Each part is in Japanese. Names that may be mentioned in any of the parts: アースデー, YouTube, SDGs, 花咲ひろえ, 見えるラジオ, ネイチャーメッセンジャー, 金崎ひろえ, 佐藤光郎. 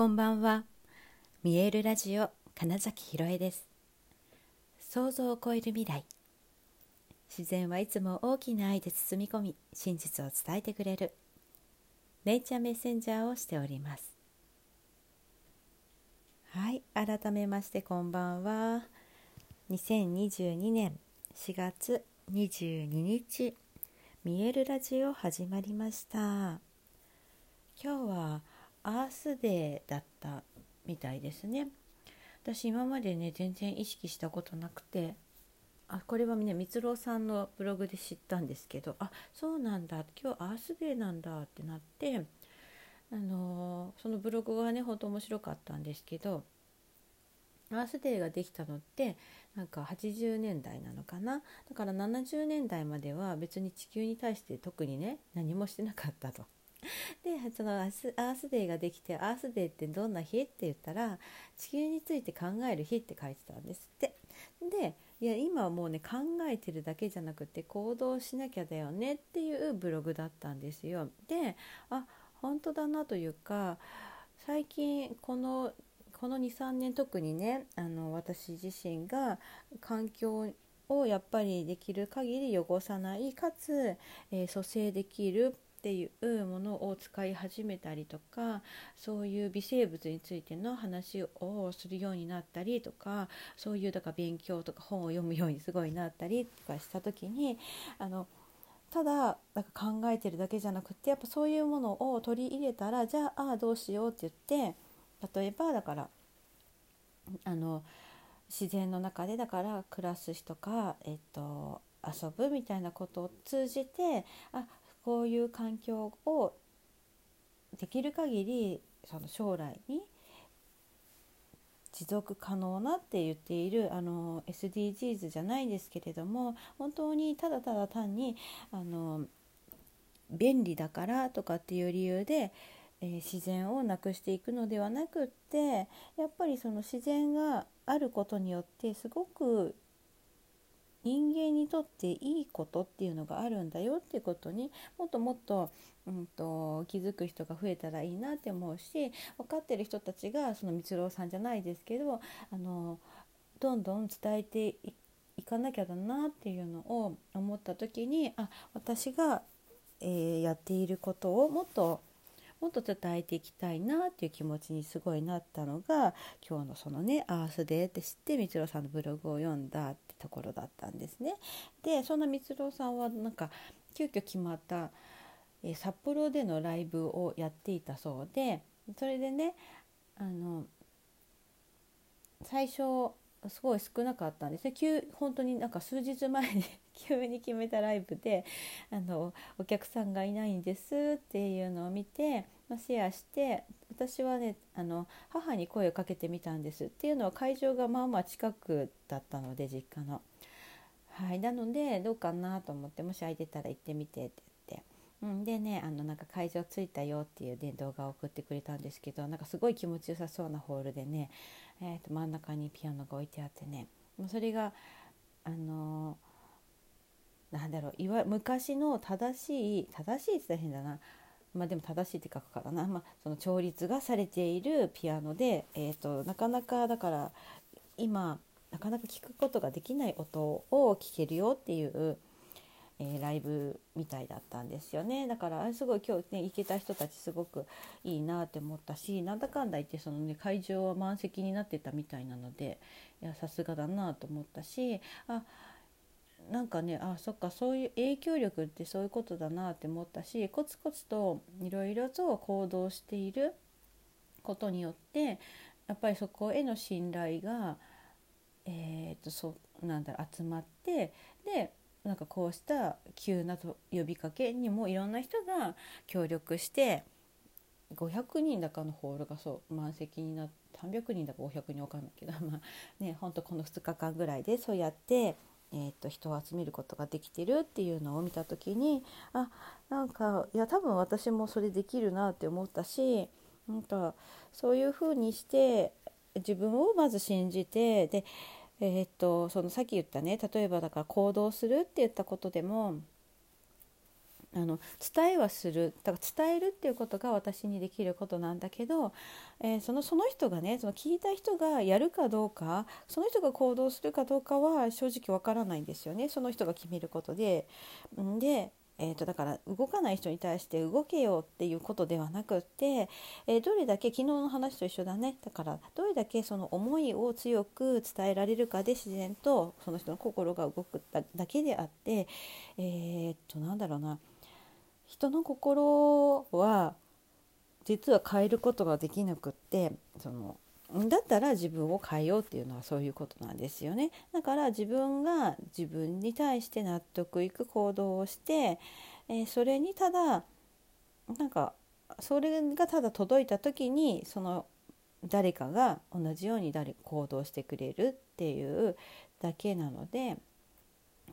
こんばんは。見えるラジオ金崎ひろえです。想像を超える未来。自然はいつも大きな愛で包み込み、真実を伝えてくれるネイチャーメッセンジャーをしております。はい、改めましてこんばんは。2022年4月22日見えるラジオ始まりました。今日はアースデーだったみたいですね。私今までね全然意識したことなくて、これはね光郎さんのブログで知ったんですけど、そうなんだ、今日アースデーなんだってなって、そのブログがねほんと面白かったんですけど、アースデーができたのってなんか80年代なのかな。だから70年代までは別に地球に対して特にね何もしてなかったと。でそのアースデーができて、アースデーってどんな日って言ったら地球について考える日って書いてたんですって。でいや今はもうね考えてるだけじゃなくて行動しなきゃだよねっていうブログだったんですよ。で本当だなというか、最近この 2,3 年特にね私自身が環境をやっぱりできる限り汚さないかつ、蘇生できるっていうものを使い始めたりとか、そういう微生物についての話をするようになったりとか、そういうだから勉強とか本を読むようにすごいなったりとかした時に、ただなんか考えてるだけじゃなくてやっぱそういうものを取り入れたら、じゃあどうしようって言って、例えばだから自然の中でだから暮らす人か、遊ぶみたいなことを通じてこういう環境をできる限りその将来に持続可能なって言っているSDGs じゃないですけれども、本当にただただ単に便利だからとかっていう理由で、自然をなくしていくのではなくって、やっぱりその自然があることによってすごく人間にとっていいことっていうのがあるんだよっていうことにもっともっと、気づく人が増えたらいいなって思うし、分かってる人たちがその光郎さんじゃないですけどどんどん伝えていかなきゃだなっていうのを思った時に、私が、やっていることをもっと伝えていきたいなっていう気持ちにすごいなったのが、今日のそのねアースデーって知って光郎さんのブログを読んだってところだったんですね。でそんな光郎さんはなんか急遽決まった、札幌でのライブをやっていたそうで、それでね最初すごい少なかったんですね。本当になんか数日前に急に決めたライブでお客さんがいないんですっていうのを見て、シェアして、私はね母に声をかけてみたんです。っていうのは会場がまあまあ近くだったので、実家の、なのでどうかなと思って、もし空いてたら行ってみてって言って、でねなんか会場着いたよっていう、ね、動画を送ってくれたんですけど、なんかすごい気持ちよさそうなホールでね、真ん中にピアノが置いてあってね、もうそれがなんだろう、昔の正しいって言ったら変だな、でも正しいって書くからな、その調律がされているピアノで、なかなかだから今なかなか聞くことができない音を聞けるよっていうライブみたいだったんですよね。だからすごい今日ね行けた人たちすごくいいなって思ったし、なんだかんだ言ってそのね会場は満席になってたみたいなので、いやさすがだなと思ったし、なんかねそっか、そういう影響力ってそういうことだなって思ったし、コツコツといろいろと行動していることによってやっぱりそこへの信頼が集まって、でなんかこうした急な呼びかけにもいろんな人が協力して、500人だかのホールがそう満席になって、300人だか500人わかんないけど、ほんとこの2日間ぐらいでそうやって、人を集めることができてるっていうのを見た時に、なんかいや多分私もそれできるなって思ったし、なんかそういう風にして自分をまず信じて、でそのさっき言ったね、例えばだから行動するって言ったことでも、伝えはする、だから伝えるっていうことが私にできることなんだけど、その人がね、その聞いた人がやるかどうか、その人が行動するかどうかは正直わからないんですよね。その人が決めることで、だから動かない人に対して動けよっていうことではなくって、どれだけ、昨日の話と一緒だね、だからどれだけその思いを強く伝えられるかで自然とその人の心が動くだけであって、人の心は実は変えることができなくって、だったら自分を変えようっていうのはそういうことなんですよね。だから自分が自分に対して納得いく行動をして、それにただそれがただ届いた時にその誰かが同じように行動してくれるっていうだけなので、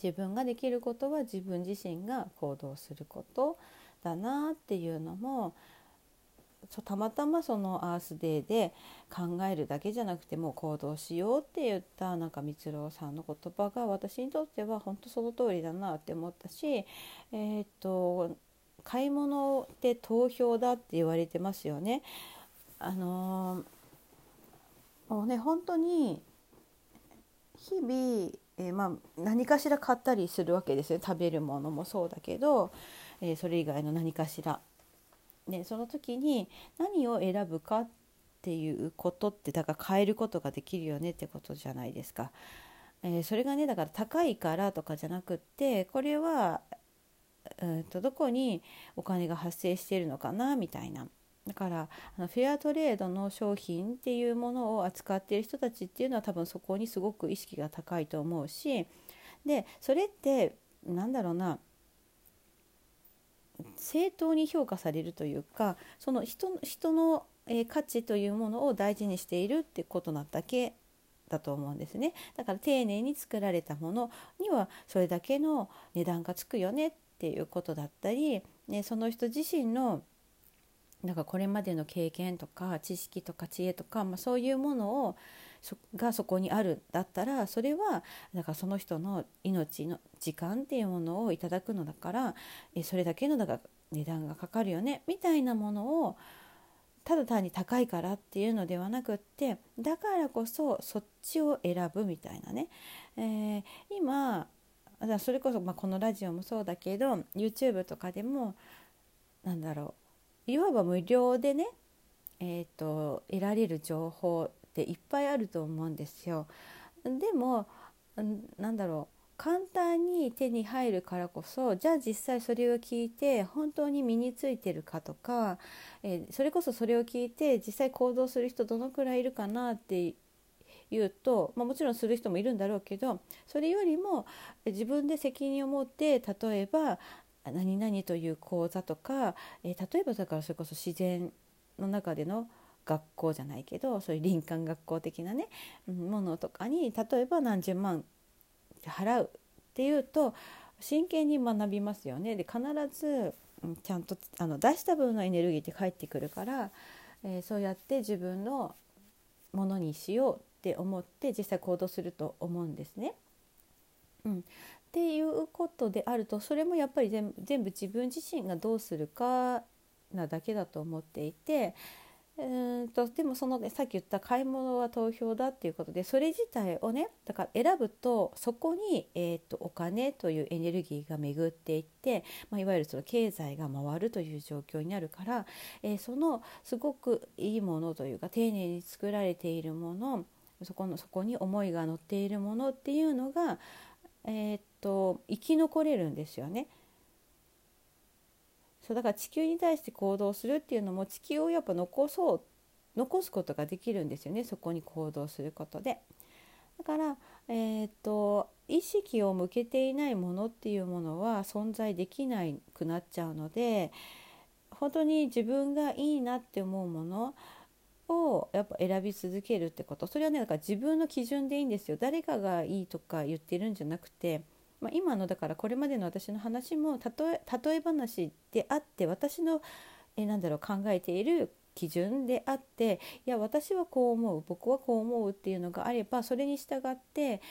自分ができることは自分自身が行動することだなっていうのも、たまたまそのアースデーで考えるだけじゃなくて、もう行動しようって言った光郎さんの言葉が私にとっては本当その通りだなって思ったし、買い物って投票だって言われてますよね。もうね、本当に日々、何かしら買ったりするわけですよ。食べるものもそうだけど、それ以外の何かしらね、その時に何を選ぶかっていうことって、だから変えることができるよねってことじゃないですか。それがね、だから高いからとかじゃなくって、これはどこにお金が発生しているのかなみたいな。だからフェアトレードの商品っていうものを扱っている人たちっていうのは多分そこにすごく意識が高いと思うし、でそれって正当に評価されるというか、その人の価値というものを大事にしているってことなだけだと思うんですね。だから丁寧に作られたものにはそれだけの値段がつくよねっていうことだったり、ね、その人自身のこれまでの経験とか知識とか知恵とか、そういうものをがそこにあるだったら、それはその人の命の時間っていうものをいただくのだから、それだけの値段がかかるよねみたいなものを、ただ単に高いからっていうのではなくって、だからこそそっちを選ぶみたいなね、今それこそこのラジオもそうだけど YouTube とかでもいわば無料でね、得られる情報っていっぱいあると思うんですよ。でも簡単に手に入るからこそ、じゃあ実際それを聞いて本当に身についてるかとか、それこそそれを聞いて実際行動する人どのくらいいるかなっていうと、もちろんする人もいるんだろうけど、それよりも自分で責任を持って、例えば何々という講座とか、例えばだからそれこそ自然の中での学校じゃないけど、そういう林間学校的なねものとかに例えば何十万払うっていうと真剣に学びますよね。で必ずちゃんと出した分のエネルギーって返ってくるから、そうやって自分のものにしようって思って実際行動すると思うんですね。っていうことであると、それもやっぱり全部自分自身がどうするかなだけだと思っていて、でもさっき言った買い物は投票だっていうことで、それ自体をね、だから選ぶとそこに、お金というエネルギーが巡っていって、いわゆるその経済が回るという状況になるから、そのすごくいいものというか丁寧に作られているもの、そこに思いが乗っているものっていうのが生き残れるんですよね。そうだから地球に対して行動するっていうのも、地球をやっぱ残すことができるんですよね、そこに行動することで。だから、意識を向けていないものっていうものは存在できなくなっちゃうので、本当に自分がいいなって思うものをやっぱ選び続けるってこと、それはね、だから自分の基準でいいんですよ。誰かがいいとか言ってるんじゃなくて、今のだからこれまでの私の話も例え話であって、私の考えている基準であって、いや私はこう思う、僕はこう思うっていうのがあれば、それに従って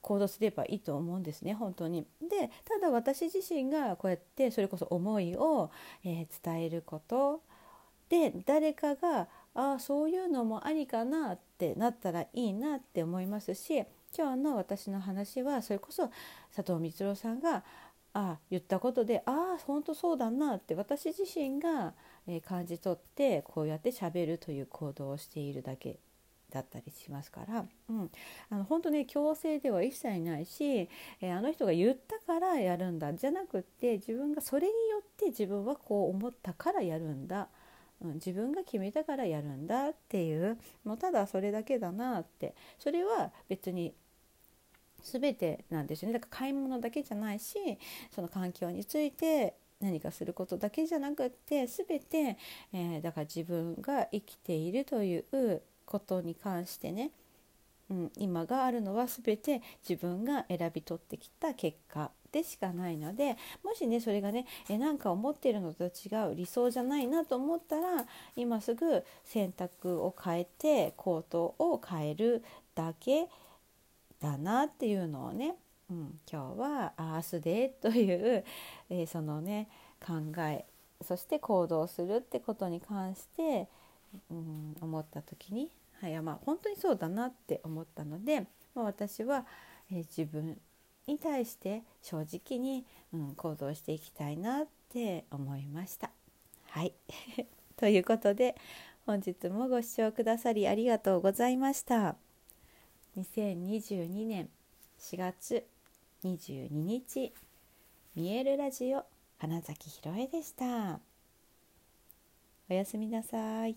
行動すればいいと思うんですね、本当に。で、ただ私自身がこうやってそれこそ思いを、伝えることで、誰かがああそういうのもありかなってなったらいいなって思いますし、今日の私の話はそれこそ佐藤光郎さんが言ったことで、ああ本当そうだなって私自身が感じ取って、こうやって喋るという行動をしているだけだったりしますから、本当ね、強制では一切ないし、あの人が言ったからやるんだじゃなくって、自分がそれによって自分はこう思ったからやるんだ、自分が決めたからやるんだっていう、もうただそれだけだなって。それは別に全てなんですよね。だから買い物だけじゃないし、その環境について何かすることだけじゃなくって、全て、だから自分が生きているということに関してね、今があるのは全て自分が選び取ってきた結果でしかないので、もしねそれがね、なんか思っているのと違う、理想じゃないなと思ったら、今すぐ選択を変えて行動を変えるだけだなっていうのをね、今日はアースデーという、そのね考え、そして行動するってことに関して、思った時に、本当にそうだなって思ったので、私は、自分に対して正直に、行動していきたいなって思いました。はいということで、本日もご視聴くださりありがとうございました。2022年4月22日、見えるラジオ花咲ひろえでした。おやすみなさい。